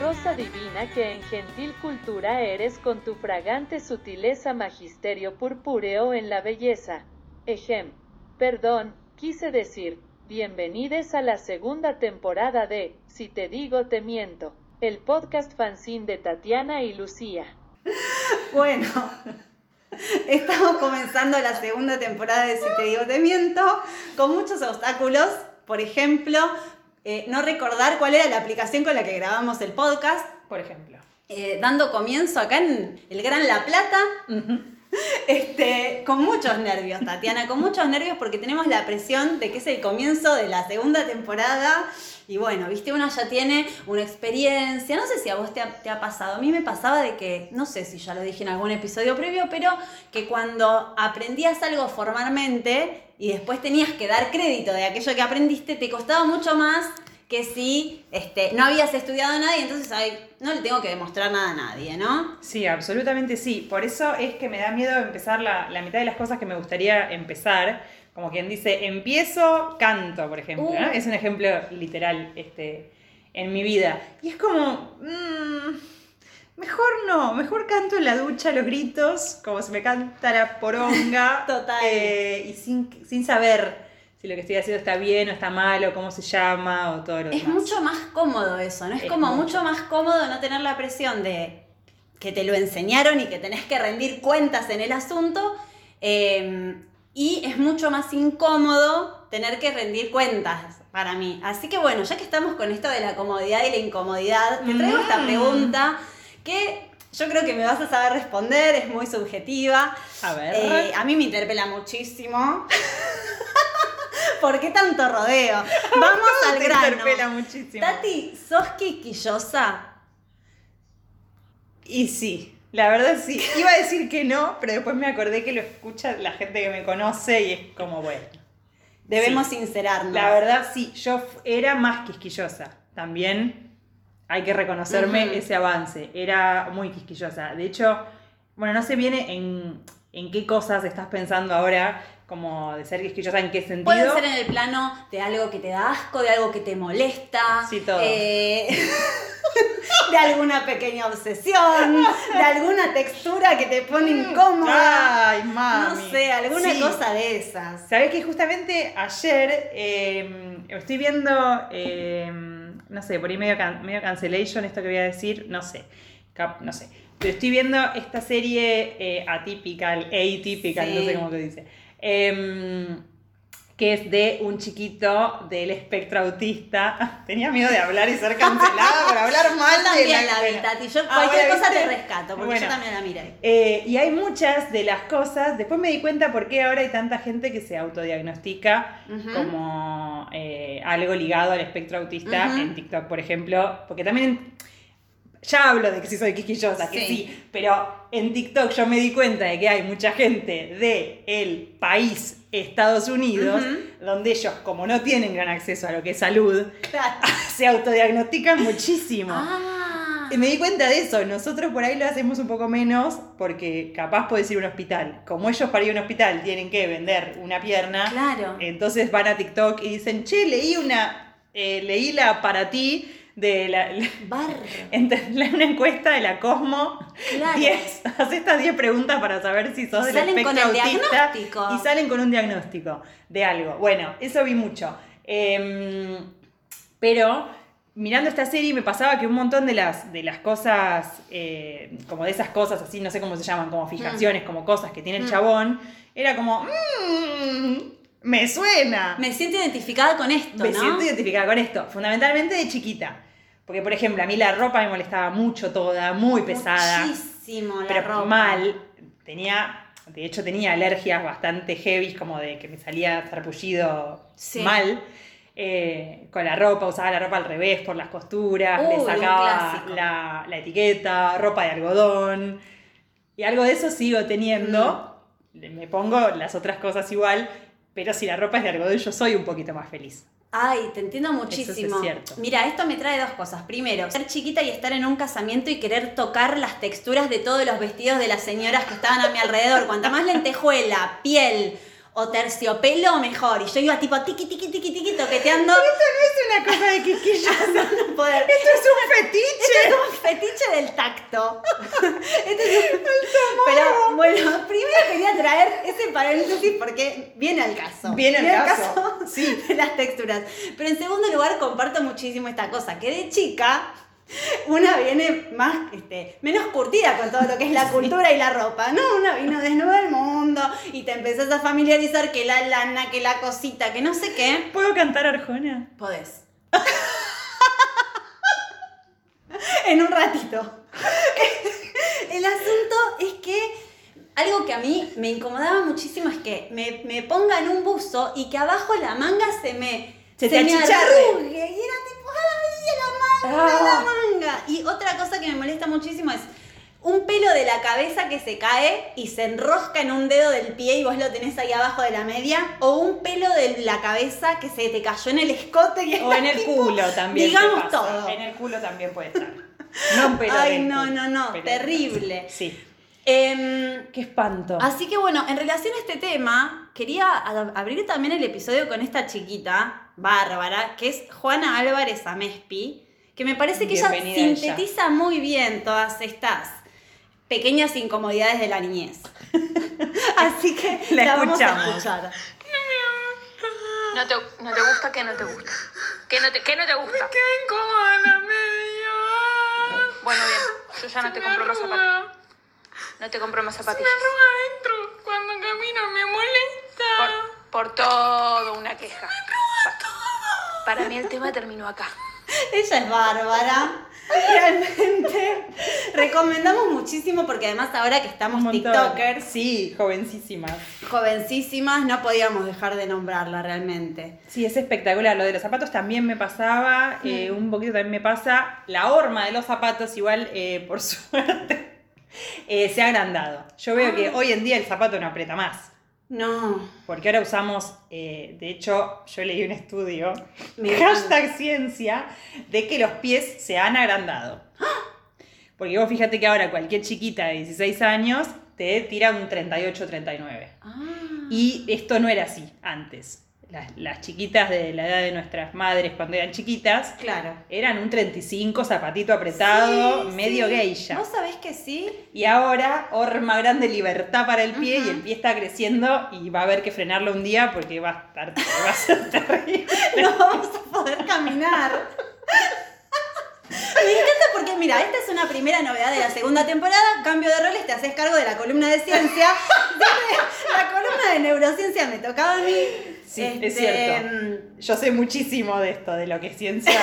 Rosa divina que en gentil cultura eres con tu fragante sutileza magisterio purpúreo en la belleza. Ejem, perdón, quise decir, bienvenides a la segunda temporada de Si te digo te miento, el podcast fanzine de Tatiana y Lucía. Bueno, estamos comenzando la segunda temporada de Si te digo te miento con muchos obstáculos, por ejemplo... no recordar cuál era la aplicación con la que grabamos el podcast, por ejemplo. Dando comienzo acá en el Gran La Plata, con muchos nervios, Tatiana, con muchos nervios porque tenemos la presión de que es el comienzo de la segunda temporada y bueno, viste, uno ya tiene una experiencia, no sé si a vos te ha pasado, a mí me pasaba de que, no sé si ya lo dije en algún episodio previo, pero que cuando aprendías algo formalmente... y después tenías que dar crédito de aquello que aprendiste, te costaba mucho más que si no habías estudiado nada y entonces no le tengo que demostrar nada a nadie, ¿no? Sí, absolutamente sí. Por eso es que me da miedo empezar la mitad de las cosas que me gustaría empezar. Como quien dice, empiezo canto, por ejemplo, ¿no? Es un ejemplo literal en mi vida. Y es como... mejor no, mejor canto en la ducha los gritos, como se me canta la poronga. Total. Y sin saber si lo que estoy haciendo está bien o está mal, o cómo se llama, o todo lo demás. Es mucho más cómodo eso, ¿no? Es como mucho más cómodo no tener la presión de que te lo enseñaron y que tenés que rendir cuentas en el asunto. Y es mucho más incómodo tener que rendir cuentas para mí. Así que bueno, ya que estamos con esto de la comodidad y la incomodidad, te traigo esta pregunta... que yo creo que me vas a saber responder, es muy subjetiva. A ver. A mí me interpela muchísimo. ¿Por qué tanto rodeo? Vamos al grano. Me interpela muchísimo. Tati, ¿sos quisquillosa? Y sí, la verdad sí. Iba a decir que no, pero después me acordé que lo escucha la gente que me conoce y es como, bueno. Debemos sincerarnos. La verdad sí, yo era más quisquillosa también. Hay que reconocerme ese avance. Era muy quisquillosa. De hecho, bueno, no sé bien en qué cosas estás pensando ahora, como de ser quisquillosa, en qué sentido. Puede ser en el plano de algo que te da asco, de algo que te molesta. Sí, todo. De alguna pequeña obsesión, de alguna textura que te pone incómoda. Ay, mami. No sé, alguna cosa de esas. Sabés que justamente ayer estoy viendo... no sé, por ahí medio cancellation, esto que voy a decir, no sé. Pero estoy viendo esta serie atípica, sí. No sé cómo se dice, que es de un chiquito del espectro autista. Tenía miedo de hablar y ser cancelada por hablar mal. Yo también la vi, Tati. Yo cualquier cosa te rescato, porque bueno, yo también la miré. Y hay muchas de las cosas, después me di cuenta por qué ahora hay tanta gente que se autodiagnostica como algo ligado al espectro autista en TikTok, por ejemplo. Porque también, ya hablo de que sí soy quisquillosa, que sí, pero en TikTok yo me di cuenta de que hay mucha gente de el país Estados Unidos, donde ellos, como no tienen gran acceso a lo que es salud, se autodiagnostican muchísimo. Y me di cuenta de eso. Nosotros por ahí lo hacemos un poco menos, porque capaz podés ir a un hospital. Como ellos para ir a un hospital tienen que vender una pierna, claro. Entonces van a TikTok y dicen, che, leí la para ti de una encuesta de la Cosmo, claro. 10, haz estas 10 preguntas para saber si sos del espectro autista y salen con un diagnóstico de algo. Bueno, eso vi mucho, pero mirando esta serie me pasaba que un montón de las cosas, como de esas cosas así, no sé cómo se llaman, como fijaciones, como cosas que tiene el chabón, era como... me suena. Me siento identificada con esto, ¿no? Me siento identificada con esto, fundamentalmente de chiquita. Porque, por ejemplo, a mí la ropa me molestaba mucho toda, muy pesada. Muchísimo la ropa. Pero mal. De hecho tenía alergias bastante heavy, como de que me salía zarpullido mal. Con la ropa, usaba la ropa al revés por las costuras, le sacaba la etiqueta, ropa de algodón. Y algo de eso sigo teniendo. Me pongo las otras cosas igual, pero si la ropa es de algodón yo soy un poquito más feliz. Ay, te entiendo muchísimo. Eso es cierto. Mira, esto me trae dos cosas. Primero, ser chiquita y estar en un casamiento y querer tocar las texturas de todos los vestidos de las señoras que estaban a mi alrededor. Cuanta más lentejuela, piel o terciopelo, mejor. Y yo iba tipo tiqui, tiqui, tiqui, tiqui, toqueteando. Esto no es una cosa de quisquillas. No poder. Esto es un fetiche. Esto es un fetiche del tacto. Esto es un... Pero bueno, primero quería traer ese paréntesis porque viene al caso. Viene al caso. Sí. De las texturas. Pero en segundo lugar, comparto muchísimo esta cosa, que de chica... Una viene más, menos curtida con todo lo que es la cultura y la ropa, ¿no? Una vino desnuda del mundo y te empezás a familiarizar que la lana, que la cosita, que no sé qué. ¿Puedo cantar Arjona? Podés. En un ratito. El asunto es que algo que a mí me incomodaba muchísimo es que me pongan un buzo y que abajo la manga se me arrugue. Y era tipo, ¡ay, la manga! Y otra cosa que me molesta muchísimo es un pelo de la cabeza que se cae y se enrosca en un dedo del pie y vos lo tenés ahí abajo de la media, o un pelo de la cabeza que se te cayó en el escote y o en el tipo, culo también. Digamos todo. En el culo también puede estar. No un pelo. Ay, no, terrible. Sí. Qué espanto. Así que bueno, en relación a este tema, quería abrir también el episodio con esta chiquita, Bárbara, que es Juana Álvarez Amespi, que me parece que ella sintetiza muy bien todas estas pequeñas incomodidades de la niñez. Así que la vamos a escuchar. No te gusta, ¿qué no te gusta? ¿Qué no te gusta? Me quedé incómoda en la media. Bueno, bien, yo ya no te compro los zapatos. No te compro más zapatillas. Se me arruga adentro. Cuando camino me molesta. Por todo una queja. Se me arruga todo. Para mí el tema terminó acá. Ella es Bárbara. Realmente. Recomendamos muchísimo porque además ahora que estamos tiktokers. Sí, jovencísimas. Jovencísimas, no podíamos dejar de nombrarla realmente. Sí, es espectacular. Lo de los zapatos también me pasaba. Un poquito también me pasa. La horma de los zapatos igual, por suerte. Se ha agrandado. Yo veo que hoy en día el zapato no aprieta más. No. Porque ahora usamos, de hecho, yo leí un estudio, #ciencia, de que los pies se han agrandado. Porque vos fíjate que ahora cualquier chiquita de 16 años te tira un 38, 39. Y esto no era así antes. Las chiquitas de la edad de nuestras madres cuando eran chiquitas, claro, eran un 35, zapatito apretado, sí, medio geisha. ¿Vos sabés que sí? Y ahora, horma grande, libertad para el pie, y el pie está creciendo y va a haber que frenarlo un día porque va a ser terrible. No vamos a poder caminar. Me encanta porque, mira, esta es una primera novedad de la segunda temporada. Cambio de roles, te haces cargo de la columna de ciencia. La columna de neurociencia me tocaba a mí. Sí, es cierto. Yo sé muchísimo de esto, de lo que es ciencia,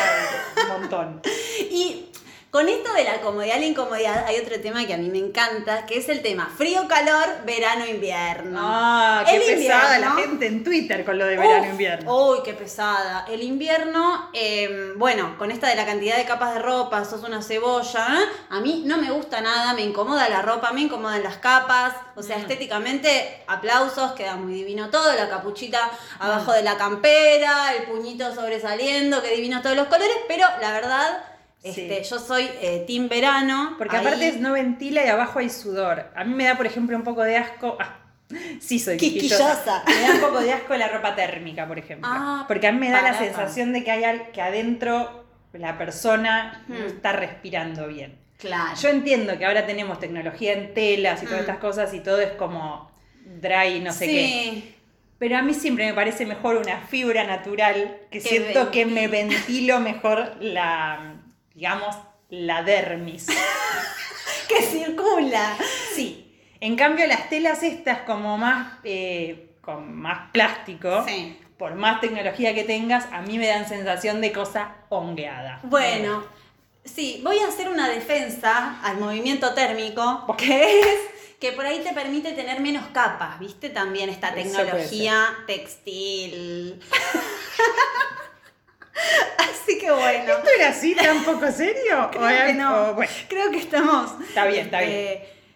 un montón. Y con esto de la comodidad y la incomodidad, hay otro tema que a mí me encanta, que es el tema frío-calor, verano-invierno. Ah, qué pesada la gente en Twitter con lo de verano-invierno. Uy, qué pesada. El invierno, bueno, con esta de la cantidad de capas de ropa, sos una cebolla, a mí no me gusta nada, me incomoda la ropa, me incomodan las capas. O sea, estéticamente, aplausos, queda muy divino todo, la capuchita abajo de la campera, el puñito sobresaliendo, que divinos todos los colores, pero la verdad... sí. Yo soy team verano. Porque ahí... aparte no ventila y abajo hay sudor. A mí me da, por ejemplo, un poco de asco. Sí, soy quisquillosa. Me da un poco de asco la ropa térmica, por ejemplo. Porque a mí me da la sensación de que hay que adentro la persona no está respirando bien. Claro. Yo entiendo que ahora tenemos tecnología en telas y todas estas cosas y todo es como dry, no sé qué. Pero a mí siempre me parece mejor una fibra natural que siento que me ventilo mejor la... digamos, la dermis. ¡Que circula! Sí. En cambio, las telas estas como más, con más plástico, sí, por más tecnología que tengas, a mí me dan sensación de cosa hongueada. Bueno, sí, voy a hacer una defensa al movimiento térmico, que es que por ahí te permite tener menos capas, ¿viste? También esta tecnología textil... Así que bueno. ¿Esto era así tan poco serio? Creo que no. Bueno. Creo que estamos... Está bien.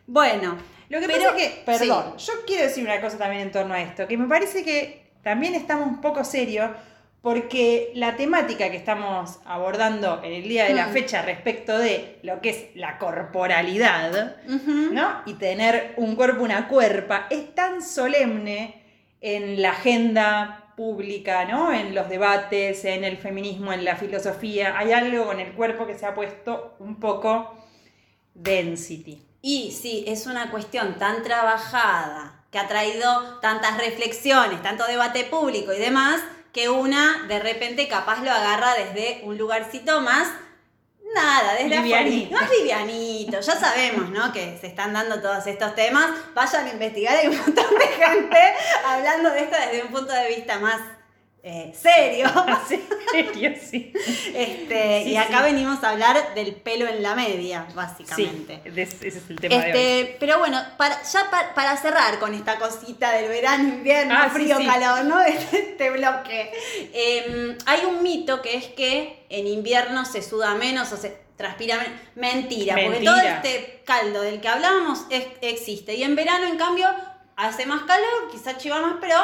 Bueno. Lo que pasa es que... Perdón. Sí. Yo quiero decir una cosa también en torno a esto. Que me parece que también estamos un poco serios porque la temática que estamos abordando en el día de la fecha respecto de lo que es la corporalidad, ¿no? Y tener un cuerpo, una cuerpa, es tan solemne en la agenda pública, ¿no? En los debates, en el feminismo, en la filosofía. Hay algo con el cuerpo que se ha puesto un poco density. Y sí, es una cuestión tan trabajada, que ha traído tantas reflexiones, tanto debate público y demás, que una de repente capaz lo agarra desde un lugarcito más, nada, desde livianito. Más livianito. Ya sabemos, ¿no? Que se están dando todos estos temas. Vayan a investigar, hay un montón de gente hablando de esto desde un punto de vista más serio. Serio, sí. Sí, y acá venimos a hablar del pelo en la media, básicamente. Sí, ese es el tema de hoy. Pero bueno, para cerrar con esta cosita del verano, invierno, frío, calor, ¿no? Este bloque. Hay un mito que es que en invierno se suda menos o se transpira menos. Mentira, porque todo este caldo del que hablábamos existe. Y en verano, en cambio, hace más calor, quizá chiva más, pero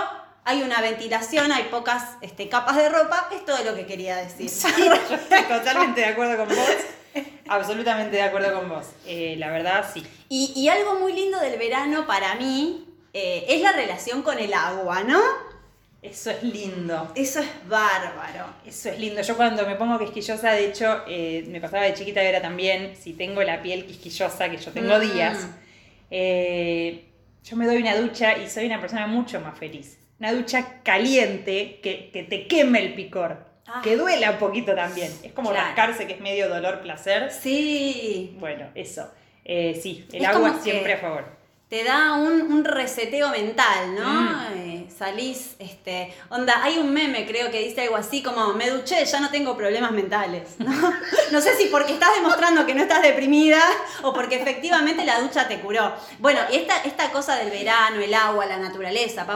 hay una ventilación, hay pocas capas de ropa. Es todo lo que quería decir. Sí, yo estoy totalmente de acuerdo con vos. Absolutamente de acuerdo con vos. La verdad, sí. Y algo muy lindo del verano para mí es la relación con el agua, ¿no? Eso es lindo. Eso es bárbaro. Eso es lindo. Yo cuando me pongo quisquillosa, de hecho, me pasaba de chiquita y ahora también, si tengo la piel quisquillosa, que yo tengo días, yo me doy una ducha y soy una persona mucho más feliz. Una ducha caliente que te queme el picor. Que duela un poquito también. Es como rascarse, que es medio dolor-placer. Sí. Bueno, eso. Sí, el agua siempre a favor. Te da un reseteo mental, ¿no? Salís, onda, hay un meme, creo, que dice algo así como, me duché, ya no tengo problemas mentales, ¿no? No sé si porque estás demostrando que no estás deprimida o porque efectivamente la ducha te curó. Bueno, y esta cosa del verano, el agua, la naturaleza,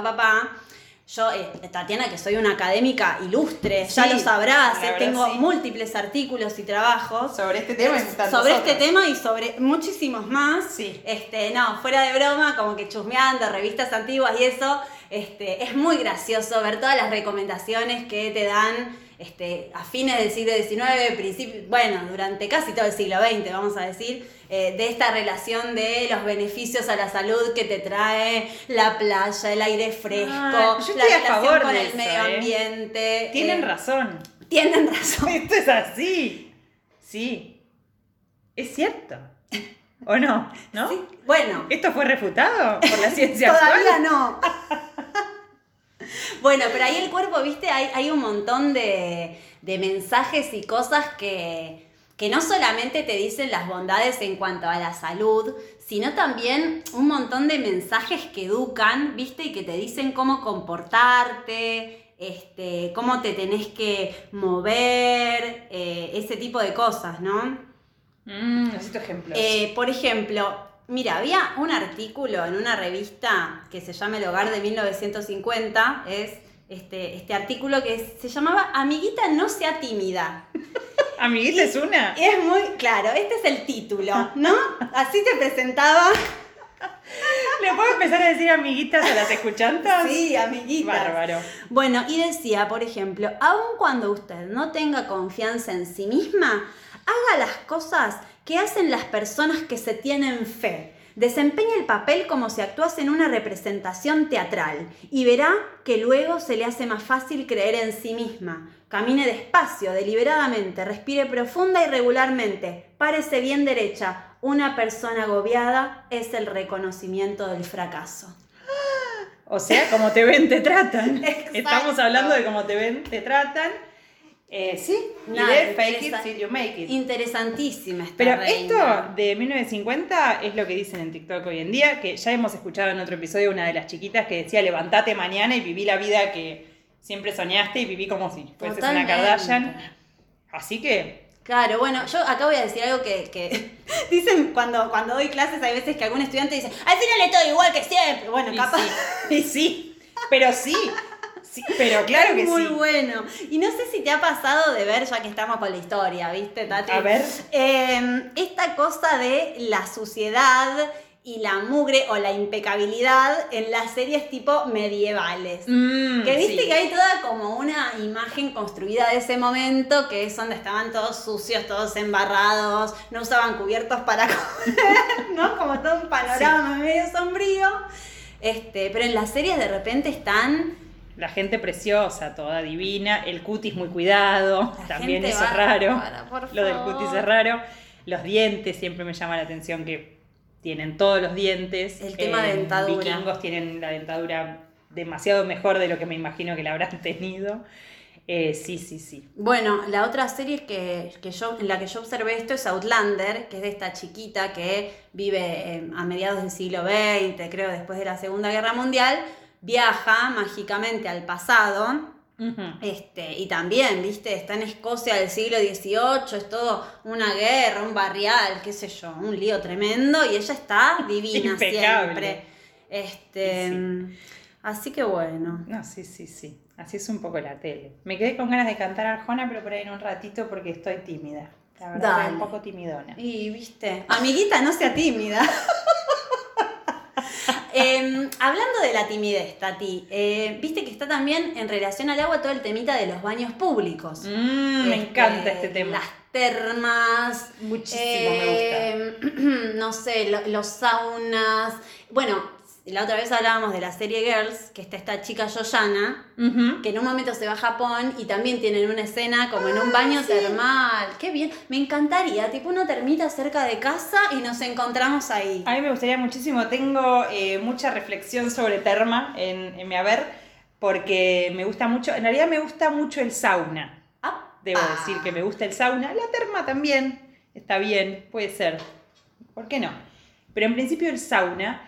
Yo, Tatiana, que soy una académica ilustre, sí, ya lo sabrás, tengo múltiples artículos y trabajos. Sobre este tema y sobre este tema y sobre muchísimos más. Sí. No, fuera de broma, como que chusmeando, revistas antiguas y eso, es muy gracioso ver todas las recomendaciones que te dan a fines del siglo XIX, durante casi todo el siglo XX, vamos a decir, de esta relación de los beneficios a la salud que te trae la playa, el aire fresco, yo la relación con el medio ambiente. Tienen razón. Tienen razón. Esto es así. Sí. Es cierto. ¿O no? ¿No? Sí. Bueno. ¿Esto fue refutado por la ciencia actual? Todavía no. Bueno, pero ahí el cuerpo, viste, hay un montón de mensajes y cosas que no solamente te dicen las bondades en cuanto a la salud, sino también un montón de mensajes que educan, viste, y que te dicen cómo comportarte, cómo te tenés que mover, ese tipo de cosas, ¿no? Necesito ejemplos. Por ejemplo, mira, había un artículo en una revista que se llama El Hogar de 1950, es este artículo que se llamaba Amiguita no sea tímida. ¿Amiguita es una? Y es muy claro, este es el título, ¿no? Así te presentaba. ¿Le puedo empezar a decir amiguitas a las escuchantas? Sí, amiguitas. Bárbaro. Bueno, y decía, por ejemplo, aun cuando usted no tenga confianza en sí misma, haga las cosas que hacen las personas que se tienen fe. Desempeña el papel como si actuase en una representación teatral y verá que luego se le hace más fácil creer en sí misma. Camine despacio, deliberadamente, respire profunda y regularmente. Párese bien derecha. Una persona agobiada es el reconocimiento del fracaso. O sea, como te ven, te tratan. Exacto. Estamos hablando de cómo te ven, te tratan. Sí, y de fake it till you make it. Interesantísima esta Pero reina. Esto de 1950 es lo que dicen en TikTok hoy en día, que ya hemos escuchado en otro episodio una de las chiquitas que decía, levantate mañana y viví la vida que siempre soñaste y viví como si fueses una Kardashian. Así que... Claro, bueno, yo acá voy a decir algo que dicen cuando doy clases, hay veces que algún estudiante dice, al final es todo igual que siempre. Bueno, capaz... Sí, pero claro que sí. Es muy bueno. Y no sé si te ha pasado de ver, ya que estamos con la historia, ¿viste, Tati? A ver. Esta cosa de la suciedad y la mugre o la impecabilidad en las series tipo medievales. Que viste, sí, que hay toda como una imagen construida de ese momento, que es donde estaban todos sucios, todos embarrados, no usaban cubiertos para comer, ¿no? Como todo un panorama, sí, medio sombrío. Pero en las series de repente están... la gente preciosa, toda divina, el cutis muy cuidado, la también eso es raro. Lo del cutis es raro. Los dientes, siempre me llama la atención que tienen todos los dientes. El tema de dentadura. Los vikingos tienen la dentadura demasiado mejor de lo que me imagino que la habrán tenido. Sí. Bueno, la otra serie en la que yo observé esto es Outlander, que es de esta chiquita que vive a mediados del siglo XX, creo, después de la Segunda Guerra Mundial. Viaja mágicamente al pasado. Y también, viste, está en Escocia del siglo XVIII, es todo una guerra, un barrial, qué sé yo, un lío tremendo, y ella está divina. Impecable. Siempre. Sí. Así que bueno. No, sí. Así es un poco la tele. Me quedé con ganas de cantar Arjona, pero por ahí en un ratito porque estoy tímida. La verdad, dale, soy un poco timidona. Y viste, amiguita, no sea tímida. Hablando de la timidez, Tati, viste que está también en relación al agua todo el temita de los baños públicos. Me encanta este tema. Las termas. Muchísimo, me gusta. No sé, los saunas. Bueno, la otra vez hablábamos de la serie Girls, que está esta chica Yoyana, que en un momento se va a Japón y también tienen una escena como en un baño, sí, termal. ¡Qué bien! Me encantaría, tipo una termita cerca de casa y nos encontramos ahí. A mí me gustaría muchísimo. Tengo mucha reflexión sobre terma en mi haber, porque me gusta mucho, en realidad me gusta mucho el sauna. Debo decir que me gusta el sauna. La terma también está bien, puede ser. ¿Por qué no? Pero en principio el sauna...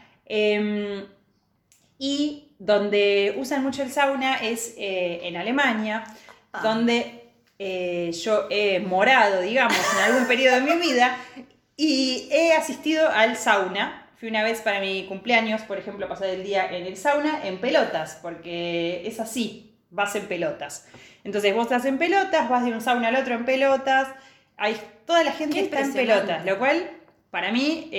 y donde usan mucho el sauna es en Alemania, donde yo he morado, digamos, en algún periodo de mi vida, y he asistido al sauna. Fui una vez para mi cumpleaños, por ejemplo, pasé el día en el sauna en pelotas, porque es así, vas en pelotas. Entonces vos estás en pelotas, vas de un sauna al otro en pelotas, toda la gente está en pelotas, lo cual para mí...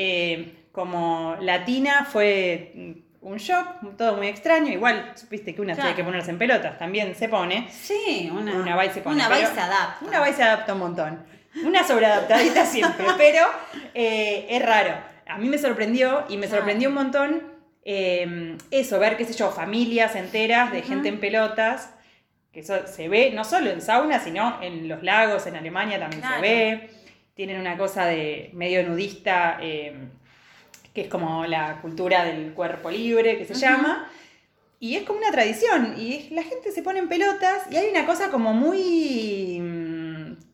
como latina fue un shock, todo muy extraño. Igual, supiste que una tiene que ponerse en pelotas, también se pone. Sí, una vai se pone. Una vai se adapta. Una vai se adapta un montón. Una sobreadaptadita siempre, pero es raro. A mí me sorprendió y me sorprendió un montón eso, ver, qué sé yo, familias enteras de gente en pelotas, que eso se ve no solo en sauna, sino en los lagos, en Alemania también se ve. Tienen una cosa de medio nudista... que es como la cultura del cuerpo libre, que se llama, y es como una tradición, y la gente se pone en pelotas, y hay una cosa como muy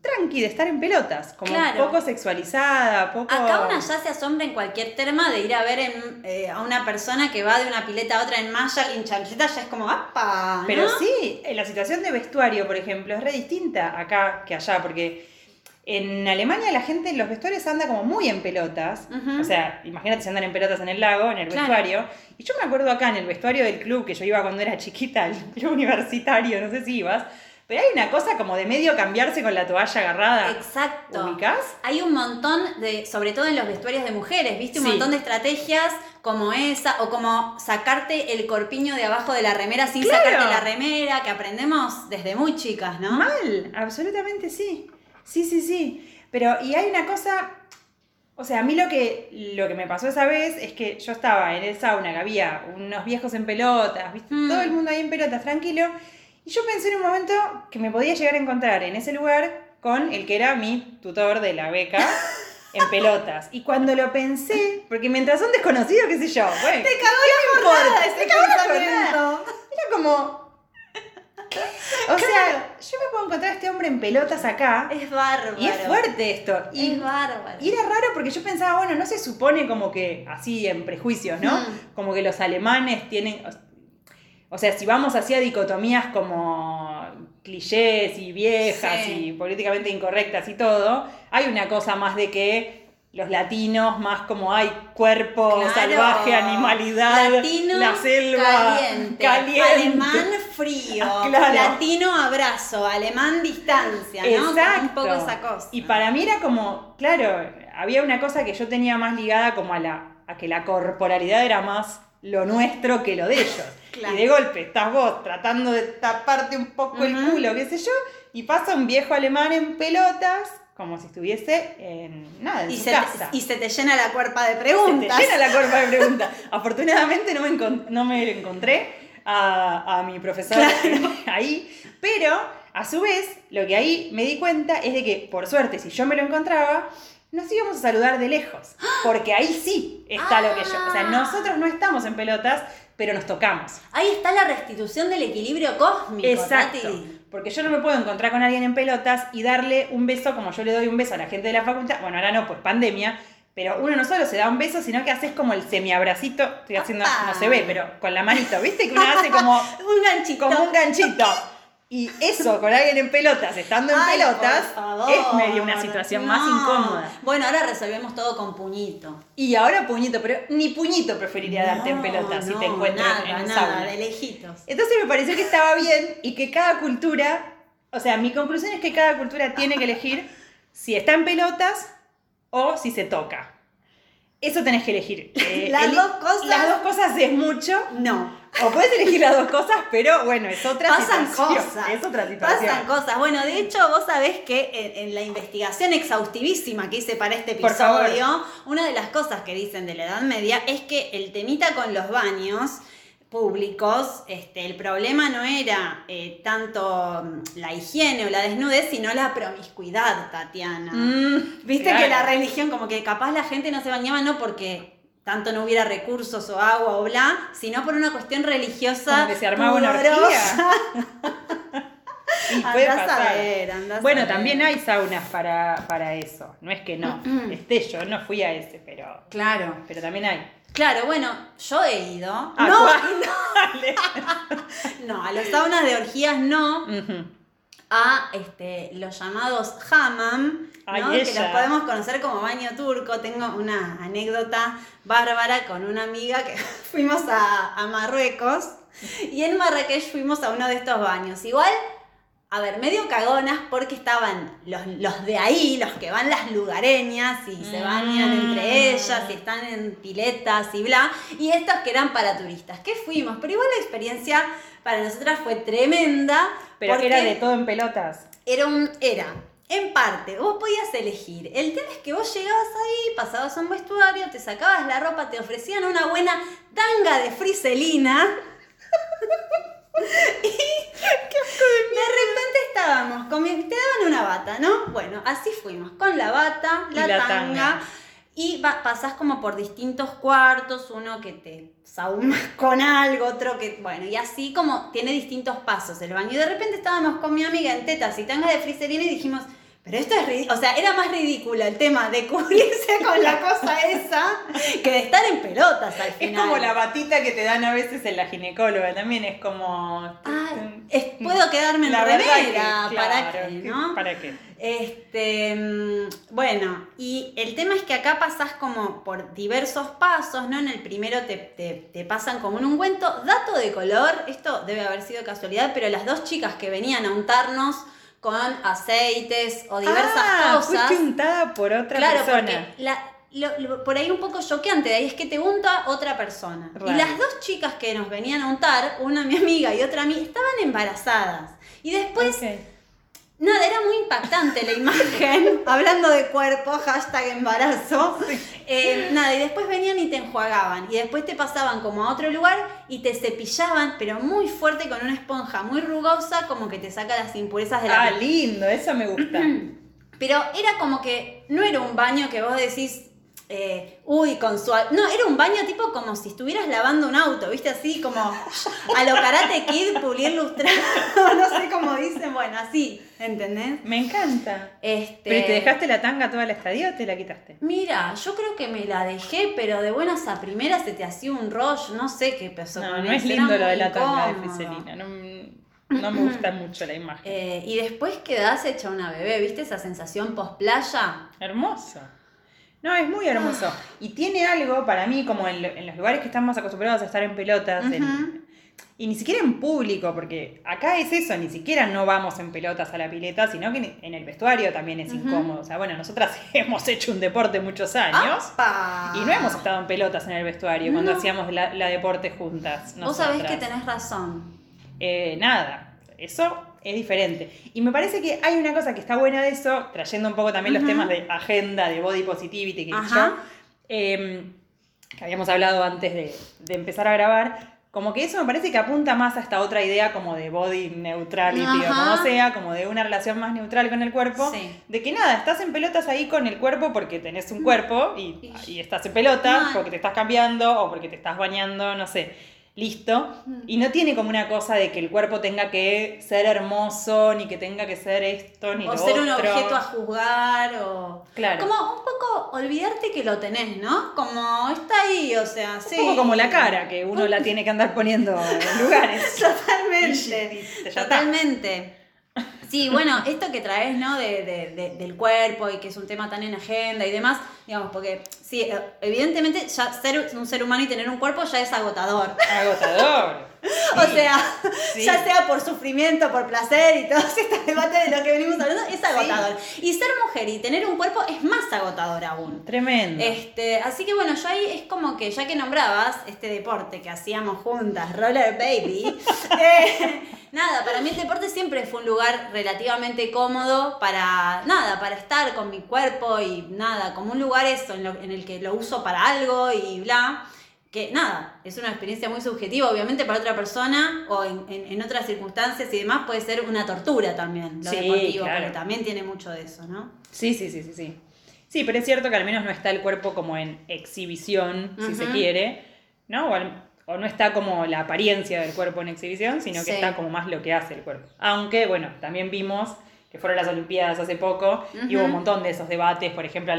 tranqui de estar en pelotas, como poco sexualizada, poco... Acá una ya se asombra en cualquier terma de ir a ver a una persona que va de una pileta a otra en malla, en chancleta, ya es como ¡apa! ¿No? Pero sí, la situación de vestuario, por ejemplo, es re distinta acá que allá, porque... En Alemania la gente en los vestuarios anda como muy en pelotas. O sea, imagínate si andan en pelotas en el lago, en el vestuario. Y yo me acuerdo acá en el vestuario del club, que yo iba cuando era chiquita, el club universitario, no sé si ibas. Pero hay una cosa como de medio cambiarse con la toalla agarrada. Exacto. ¿Ubicás? Hay un montón de, sobre todo en los vestuarios de mujeres, ¿viste? Un montón de estrategias como esa, o como sacarte el corpiño de abajo de la remera sin sacarte la remera, que aprendemos desde muy chicas, ¿no? Mal, absolutamente sí. Sí. Pero, y hay una cosa... O sea, a mí lo que me pasó esa vez es que yo estaba en el sauna, que había unos viejos en pelotas, ¿viste? Todo el mundo ahí en pelotas, tranquilo. Y yo pensé en un momento que me podía llegar a encontrar en ese lugar con el que era mi tutor de la beca en pelotas. Y cuando lo pensé, porque mientras son desconocidos, qué sé yo, güey. Te cagó la jornada, te cagó la jornada. Era como... O sea, yo me puedo encontrar a este hombre en pelotas acá. Es bárbaro. Y es fuerte esto. Es bárbaro. Y era raro porque yo pensaba, bueno, no se supone como que, así en prejuicios, ¿no? Como que los alemanes tienen... O sea, si vamos hacia dicotomías como clichés y viejas y políticamente incorrectas y todo, hay una cosa más de que... Los latinos, más como hay cuerpo salvaje, animalidad, latino, la selva, caliente. Alemán frío, latino abrazo, alemán distancia, ¿no? Exacto. Un poco esa cosa. Y para mí era como, claro, había una cosa que yo tenía más ligada como a la a que la corporalidad era más lo nuestro que lo de ellos. Claro. Y de golpe estás vos tratando de taparte un poco el culo, qué sé yo, y pasa un viejo alemán en pelotas, como si estuviese en nada, en su casa. Y se te llena la cuerpa de preguntas. Se te llena la cuerpa de preguntas. Afortunadamente no me encontré a mi profesor ahí, pero a su vez, lo que ahí me di cuenta es de que, por suerte, si yo me lo encontraba, nos íbamos a saludar de lejos, porque ahí sí está lo que yo... O sea, nosotros no estamos en pelotas, pero nos tocamos. Ahí está la restitución del equilibrio cósmico. Exacto. Tati. Porque yo no me puedo encontrar con alguien en pelotas y darle un beso como yo le doy un beso a la gente de la facultad. Bueno, ahora no, por pandemia. Pero uno no solo se da un beso, sino que haces como el semiabracito. Estoy haciendo, no se ve, pero con la manito. ¿Viste? Que uno hace como un ganchito. Como un ganchito. Y eso, con alguien en pelotas, estando en pelotas, es medio una situación más incómoda. Bueno, ahora resolvemos todo con puñito. Y ahora puñito, pero ni puñito preferiría darte en pelotas si te encuentro en un sauna. De lejitos. Entonces me pareció que estaba bien y que cada cultura, o sea, mi conclusión es que cada cultura tiene que elegir si está en pelotas o si se toca. Eso tenés que elegir. Las dos cosas es mucho. No. O podés elegir las dos cosas, pero bueno, es otra situación. Pasan cosas. Bueno, de hecho, vos sabés que en la investigación exhaustivísima que hice para este episodio, una de las cosas que dicen de la Edad Media es que el temita con los baños públicos, el problema no era tanto la higiene o la desnudez, sino la promiscuidad, Tatiana. Viste que la religión, como que capaz la gente no se bañaba, no porque tanto no hubiera recursos o agua o bla, sino por una cuestión religiosa. Como que se armaba pudorosa. Una orgía. Y puede pasar. Bueno, también hay saunas para eso. No es que no. Yo no fui a ese, pero... Claro. Pero también hay. Claro, bueno, yo he ido. No, a las saunas de orgías no. A los llamados Hammam, ¿no? Que los podemos conocer como baño turco. Tengo una anécdota bárbara con una amiga que fuimos a Marruecos y en Marrakech fuimos a uno de estos baños. Igual, a ver, medio cagonas porque estaban los de ahí, los que van las lugareñas y se bañan entre ellas y están en piletas y bla, y estos que eran para turistas. ¿Qué fuimos? Pero igual la experiencia para nosotras fue tremenda. Pero era de todo en pelotas. Era, en parte, vos podías elegir. El tema es que vos llegabas ahí, pasabas a un vestuario, te sacabas la ropa, te ofrecían una buena tanga de friselina. Y de repente estábamos, te daban una bata, ¿no? Bueno, así fuimos, con la bata, la tanga. Y pasás como por distintos cuartos, uno que te sahumas con algo, otro que... Bueno, y así como tiene distintos pasos el baño. Y de repente estábamos con mi amiga en tetas y tangas de friselina y dijimos, pero esto es ridículo. O sea, era más ridículo el tema de cubrirse con la cosa esa que de estar en pelotas al final. Es como la batita que te dan a veces en la ginecóloga, también es como... puedo quedarme en la remera, ¿para qué, no? ¿Para qué? Bueno, y el tema es que acá pasás como por diversos pasos, ¿no? En el primero te pasan como un ungüento. Dato de color, esto debe haber sido casualidad, pero las dos chicas que venían a untarnos con aceites o diversas cosas. Fuiste untada por otra persona. Por ahí un poco choqueante, de ahí es que te unta otra persona. Right. Y las dos chicas que nos venían a untar, una mi amiga y otra a mí, estaban embarazadas. Y después... Okay. Nada, era muy impactante la imagen, hablando de cuerpo, #embarazo. Y después venían y te enjuagaban, y después te pasaban como a otro lugar y te cepillaban, pero muy fuerte con una esponja muy rugosa, como que te saca las impurezas de la piel. Lindo, eso me gusta. Pero era como que no era un baño que vos decís, era un baño tipo como si estuvieras lavando un auto, ¿viste? Así como a lo Karate Kid, pulir, lustrar, no sé cómo dicen, bueno, así, ¿entendés? Me encanta. ¿Pero te dejaste la tanga toda la estadía o te la quitaste? Mira, yo creo que me la dejé, pero de buenas a primeras se te hacía un rollo, no sé qué pasó. No es lindo lo de la tanga de friselina, no me gusta mucho la imagen. Y después quedás hecha una bebé, ¿viste? Esa sensación post-playa. Hermosa. No, es muy hermoso. Y tiene algo para mí, como en los lugares que estamos acostumbrados a estar en pelotas, Y ni siquiera en público, porque acá es eso, ni siquiera no vamos en pelotas a la pileta, sino que en el vestuario también es incómodo. O sea, bueno, nosotras hemos hecho un deporte muchos años. ¡Opa! Y no hemos estado en pelotas en el vestuario cuando hacíamos la deporte juntas. Nosotras. Vos sabés que tenés razón. Nada, eso es diferente. Y me parece que hay una cosa que está buena de eso, trayendo un poco también los temas de agenda, de body positivity, que yo, que habíamos hablado antes de empezar a grabar. Como que eso me parece que apunta más a esta otra idea como de body neutrality, o como sea, como de una relación más neutral con el cuerpo. Sí. De que nada, estás en pelotas ahí con el cuerpo porque tenés un cuerpo y estás en pelotas porque te estás cambiando o porque te estás bañando, no sé. Listo. Y no tiene como una cosa de que el cuerpo tenga que ser hermoso, ni que tenga que ser esto, ni lo otro. O ser un objeto a juzgar, o... Claro. Como un poco olvidarte que lo tenés, ¿no? Como está ahí, o sea, un sí. Un poco como la cara, que uno la tiene que andar poniendo en lugares. Totalmente. Totalmente. Sí, bueno, esto que traes, ¿no? Del cuerpo y que es un tema tan en agenda y demás, digamos, porque sí, evidentemente ya ser un ser humano y tener un cuerpo ya es agotador. Agotador. Sí, o sea, ya sea por sufrimiento, por placer y todos estos debates de lo que venimos hablando, es agotador. Sí. Y ser mujer y tener un cuerpo es más agotador aún. Tremendo. Así que bueno, yo ahí es como que ya que nombrabas este deporte que hacíamos juntas, Roller Baby, nada, para mí el deporte siempre fue un lugar relativamente cómodo para, nada, para estar con mi cuerpo y nada, como un lugar eso en el que lo uso para algo y bla. Que nada, es una experiencia muy subjetiva, obviamente para otra persona o en otras circunstancias y demás puede ser una tortura también, lo deportivo, claro. Pero también tiene mucho de eso, ¿no? Sí. Sí, pero es cierto que al menos no está el cuerpo como en exhibición, si se quiere, ¿no? O no está como la apariencia del cuerpo en exhibición, sino que está como más lo que hace el cuerpo. Aunque, bueno, también vimos que fueron las Olimpiadas hace poco y hubo un montón de esos debates, por ejemplo, a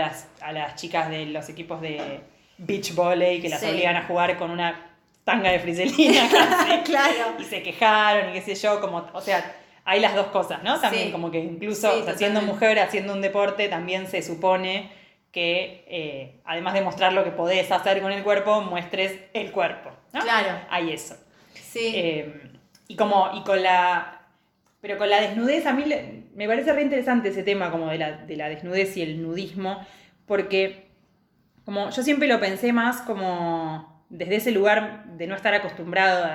las chicas de los equipos de beach volley, que las obligan a jugar con una tanga de friselina casi, claro. Y se quejaron y qué sé yo, como, o sea, hay las dos cosas, ¿no? También como que incluso o sea, siendo mujer, haciendo un deporte, también se supone que además de mostrar lo que podés hacer con el cuerpo, muestres el cuerpo, ¿no? Claro. Hay eso. Sí. Y con la... Pero con la desnudez, a mí me parece re interesante ese tema como de la desnudez y el nudismo, porque... Como yo siempre lo pensé más como desde ese lugar de no estar acostumbrado,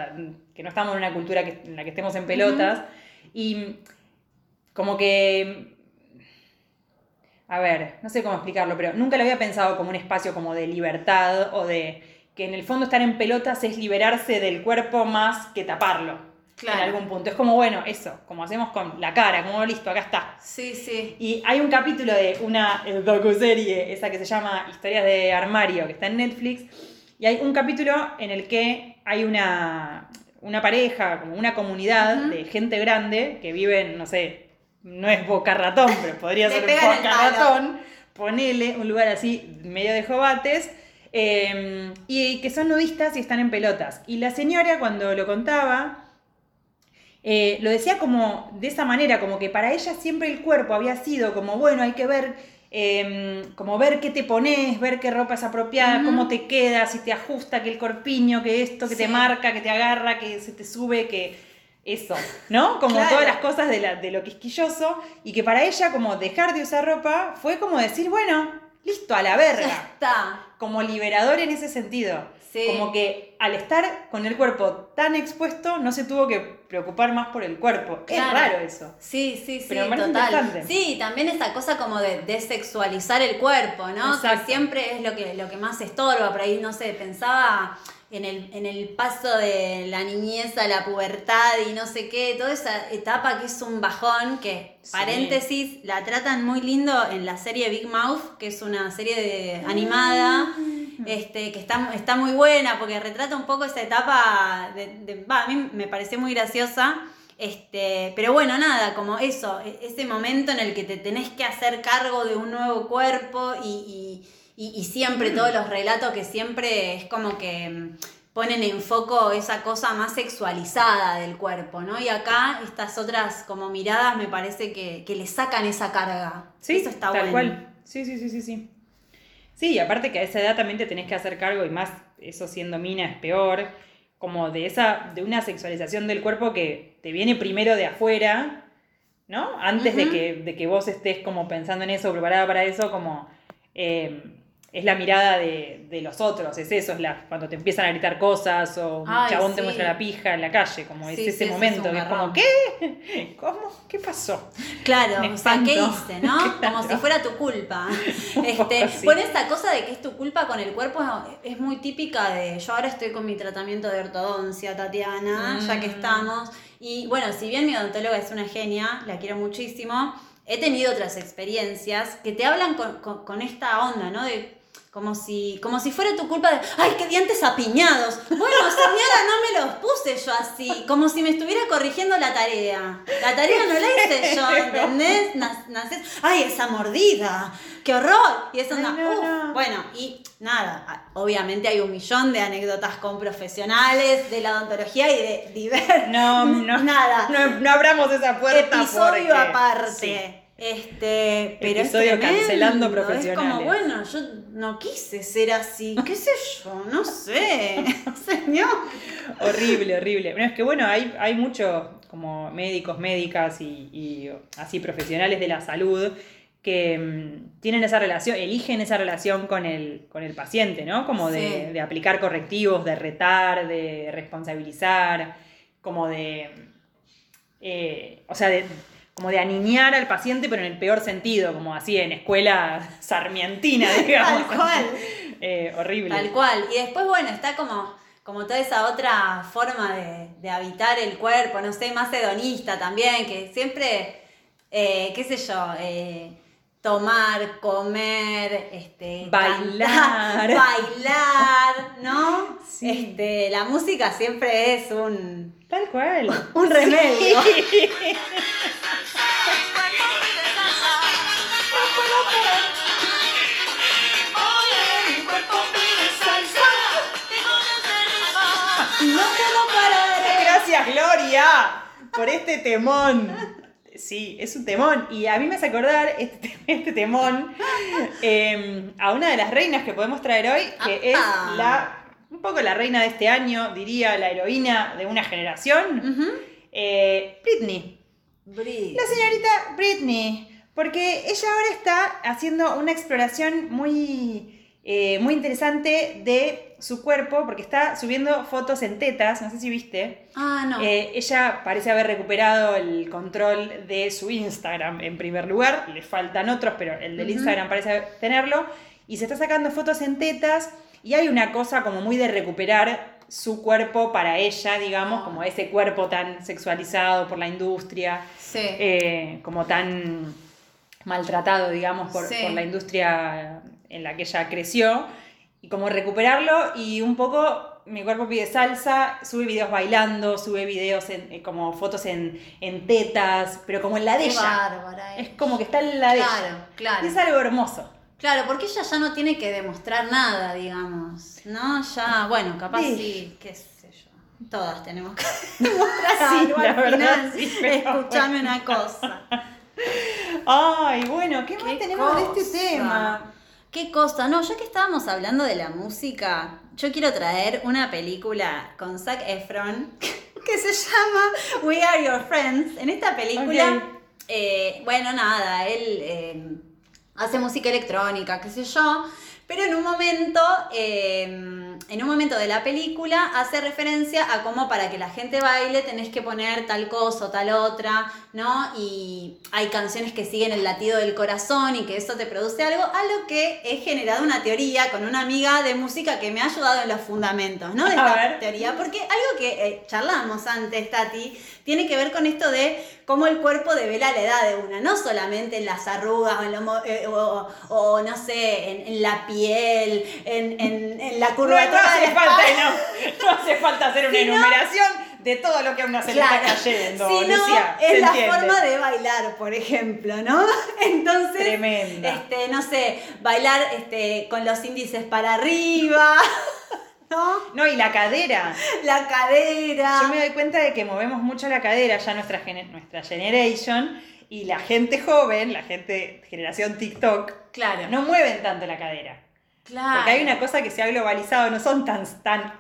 que no estamos en una cultura en la que estemos en pelotas. Y como que, a ver, no sé cómo explicarlo, pero nunca lo había pensado como un espacio como de libertad o de que en el fondo estar en pelotas es liberarse del cuerpo más que taparlo. Claro. En algún punto. Es como, bueno, eso, como hacemos con la cara, como listo, acá está. Sí. Y hay un capítulo de una docuserie, esa que se llama Historias de Armario, que está en Netflix, y hay un capítulo en el que hay una pareja, como una comunidad de gente grande que viven, no sé, no es Boca Ratón, pero podría ser Boca Ratón, ponele un lugar así, medio de jovates, y que son nudistas y están en pelotas. Y la señora, cuando lo contaba... lo decía como de esa manera, como que para ella siempre el cuerpo había sido como, bueno, hay que ver, como ver qué te pones, ver qué ropa es apropiada, cómo te queda, si te ajusta, que el corpiño, que esto, que te marca, que te agarra, que se te sube, que eso, ¿no? Como claro. Todas las cosas de lo quisquilloso, y que para ella como dejar de usar ropa fue como decir, bueno, listo, a la verga. Ya está. Como liberador en ese sentido. Sí. Como que al estar con el cuerpo tan expuesto, no se tuvo que preocupar más por el cuerpo. Claro. Es raro eso. Sí, pero me parece total. Sí, también esa cosa como de desexualizar el cuerpo, ¿no? Exacto. Que siempre es lo que más estorba. Por ahí, no sé, pensaba en el paso de la niñez a la pubertad y no sé qué. Toda esa etapa que es un bajón, que, paréntesis, la tratan muy lindo en la serie Big Mouth, que es una serie animada. Que está muy buena porque retrata un poco esa etapa a mí me pareció muy graciosa, pero bueno, nada, como eso, ese momento en el que te tenés que hacer cargo de un nuevo cuerpo y siempre todos los relatos que siempre es como que ponen en foco esa cosa más sexualizada del cuerpo, ¿no? Y acá estas otras como miradas me parece que le sacan esa carga. Sí, eso está bueno. Cual. Sí. Sí, y aparte que a esa edad también te tenés que hacer cargo y más eso siendo mina es peor. como de esa, de una sexualización del cuerpo que te viene primero de afuera, ¿no? Antes de que vos estés como pensando en eso, preparada para eso, como es la mirada de los otros, es eso, es la, cuando te empiezan a gritar cosas o un chabón te muestra la pija en la calle, como es ese momento, es como, ¿qué? ¿Cómo? ¿Qué pasó? Claro, o sea, ¿qué hice, no? Claro. Como si fuera tu culpa. Bueno, esta cosa de que es tu culpa con el cuerpo es muy típica de, yo ahora estoy con mi tratamiento de ortodoncia, Tatiana, ya que estamos, y bueno, si bien mi odontóloga es una genia, la quiero muchísimo, he tenido otras experiencias que te hablan con esta onda, ¿no? De como si fuera tu culpa de ¡ay, qué dientes apiñados! Bueno, señora, no me los puse yo así. Como si me estuviera corrigiendo la tarea. La tarea no la hice yo, ¿entendés? ¡Ay, esa mordida! ¡Qué horror! Y esa onda, no. Bueno, y nada, obviamente hay un millón de anécdotas con profesionales de la odontología y de diversos. Nada. No abramos esa puerta. Episodio porque... aparte. Sí. Pero episodio es tremendo, cancelando profesionales. Es como, bueno, yo no quise ser así, qué sé yo, no sé, señor. Horrible. Bueno, es que bueno, hay muchos como médicos, médicas y así profesionales de la salud que tienen esa relación, eligen esa relación con el paciente, ¿no? Como de aplicar correctivos, de retar, de responsabilizar, como de o sea, de como de aniñar al paciente, pero en el peor sentido, como así en escuela sarmientina, digamos. Tal cual. Horrible. Tal cual. Y después, bueno, está como toda esa otra forma de habitar el cuerpo, no sé, más hedonista también, que siempre, qué sé yo, tomar, comer, bailar, ¿no? Sí. La música siempre es un... Tal cual. Un remedio. Sí. No puedo parar. Gracias, Gloria, por este temón. Sí, es un temón. Y a mí me hace acordar este temón a una de las reinas que podemos traer hoy, que es un poco la reina de este año, diría la heroína de una generación, Britney. La señorita Britney. Porque ella ahora está haciendo una exploración muy interesante de su cuerpo, porque está subiendo fotos en tetas, no sé si viste. Ah, no. Ella parece haber recuperado el control de su Instagram en primer lugar, le faltan otros, pero el del Instagram parece tenerlo, y se está sacando fotos en tetas, y hay una cosa como muy de recuperar su cuerpo para ella, digamos, como ese cuerpo tan sexualizado por la industria, como tan maltratado, digamos, por la industria en la que ella creció, y como recuperarlo, y un poco mi cuerpo pide salsa, sube videos bailando, sube videos como fotos en tetas, pero como en la de ella. Bárbara, es como que está en la de ella. Claro. Y es algo hermoso. Claro, porque ella ya no tiene que demostrar nada, digamos, ¿no? Ya, bueno, capaz sí, qué sé yo. Todas tenemos que demostrar algo la al verdad, final. Sí, escuchame una cosa. Ay, bueno, ¿qué más tenemos de este tema? Qué cosa, no, ya que estábamos hablando de la música, yo quiero traer una película con Zac Efron que se llama We Are Your Friends. En esta película, él hace música electrónica, qué sé yo, pero en un momento de la película hace referencia a cómo para que la gente baile tenés que poner tal cosa o tal otra, ¿no? Y hay canciones que siguen el latido del corazón y que eso te produce algo, a lo que he generado una teoría con una amiga de música que me ha ayudado en los fundamentos, ¿no? De esta teoría, porque algo que charlamos antes, Tati, tiene que ver con esto de cómo el cuerpo devela la edad de una, no solamente en las arrugas o no sé, en la piel, en la curvatura. No hace falta hacer una enumeración de todo lo que a una se le está cayendo, Lucía. Es la forma de bailar, por ejemplo, ¿no? Entonces, tremenda. No sé, bailar con los índices para arriba. No, y la cadera. La cadera. Yo me doy cuenta de que movemos mucho la cadera ya nuestra generation, y la gente joven, la gente generación TikTok, no mueven tanto la cadera. Claro. Porque hay una cosa que se ha globalizado, no son tan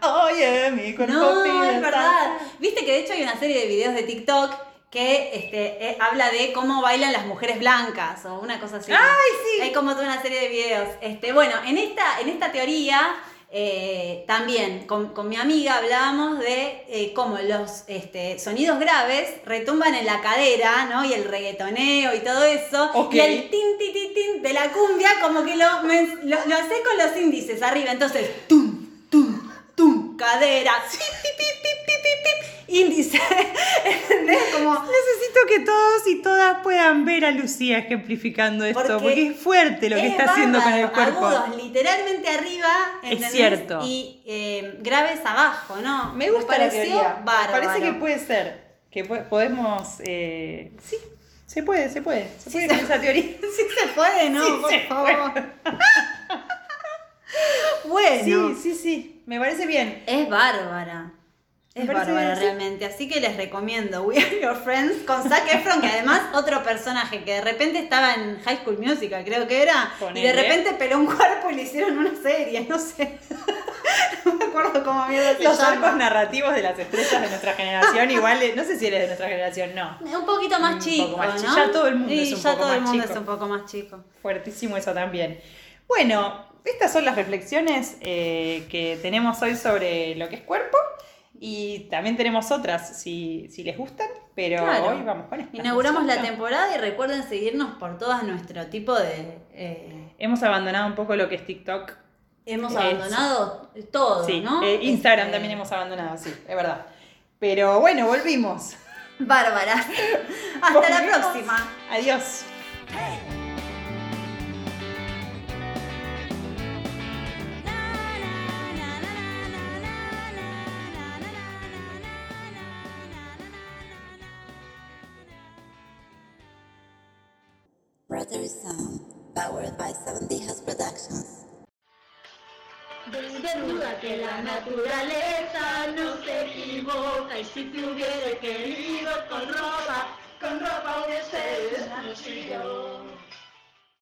oye, mi cuerpo pide, es verdad. Tan... Viste que de hecho hay una serie de videos de TikTok que habla de cómo bailan las mujeres blancas o una cosa así. ¡Ay, sí! Hay como toda una serie de videos. Bueno, en esta teoría también con mi amiga hablábamos de cómo los sonidos graves retumban en la cadera, ¿no? Y el reggaetoneo y todo eso. Okay. Y el tin, tin, tin, tin de la cumbia como que lo hace con los índices arriba. Entonces, tum, tum, tum, cadera, sí, pip, pip, pip, pip, pip. Índice. Como... Necesito que todos y todas puedan ver a Lucía ejemplificando esto, porque es fuerte lo que está haciendo con el cuerpo. Agudos literalmente arriba, ¿entendés? Es cierto. Y graves abajo, ¿no? Me gusta la teoría. Bárbaro. Parece que puede ser, que podemos... Sí, se puede con esa teoría. Sí se puede, ¿no? Sí, por favor. Bueno. Sí, me parece bien. Es bárbara. Es bárbara realmente, así que les recomiendo We Are Your Friends con Zac Efron, que además otro personaje que de repente estaba en High School Musical, creo que era, y de repente peló un cuerpo y le hicieron una serie, no sé, no me acuerdo cómo mierda se llama. Los arcos narrativos de las estrellas de nuestra generación, igual, no sé si eres de nuestra generación, no. Un poquito más chico, ¿no? Ya todo el mundo es un poco más chico. Sí, ya todo el mundo es un poco más chico. Fuertísimo eso también. Bueno, estas son las reflexiones que tenemos hoy sobre lo que es cuerpo. Y también tenemos otras, si les gustan, pero claro, hoy vamos con esta. Inauguramos la temporada y recuerden seguirnos por todo nuestro tipo de... Hemos abandonado un poco lo que es TikTok. Hemos abandonado todo, sí, ¿no? Instagram también hemos abandonado, sí, es verdad. Pero bueno, volvimos. Bárbara. Hasta la próxima. Adiós. Brother Sound, powered by 7D House Productions. Desnuda que la naturaleza no se equivoca, y si te hubiera querido con ropa hubiese nacido.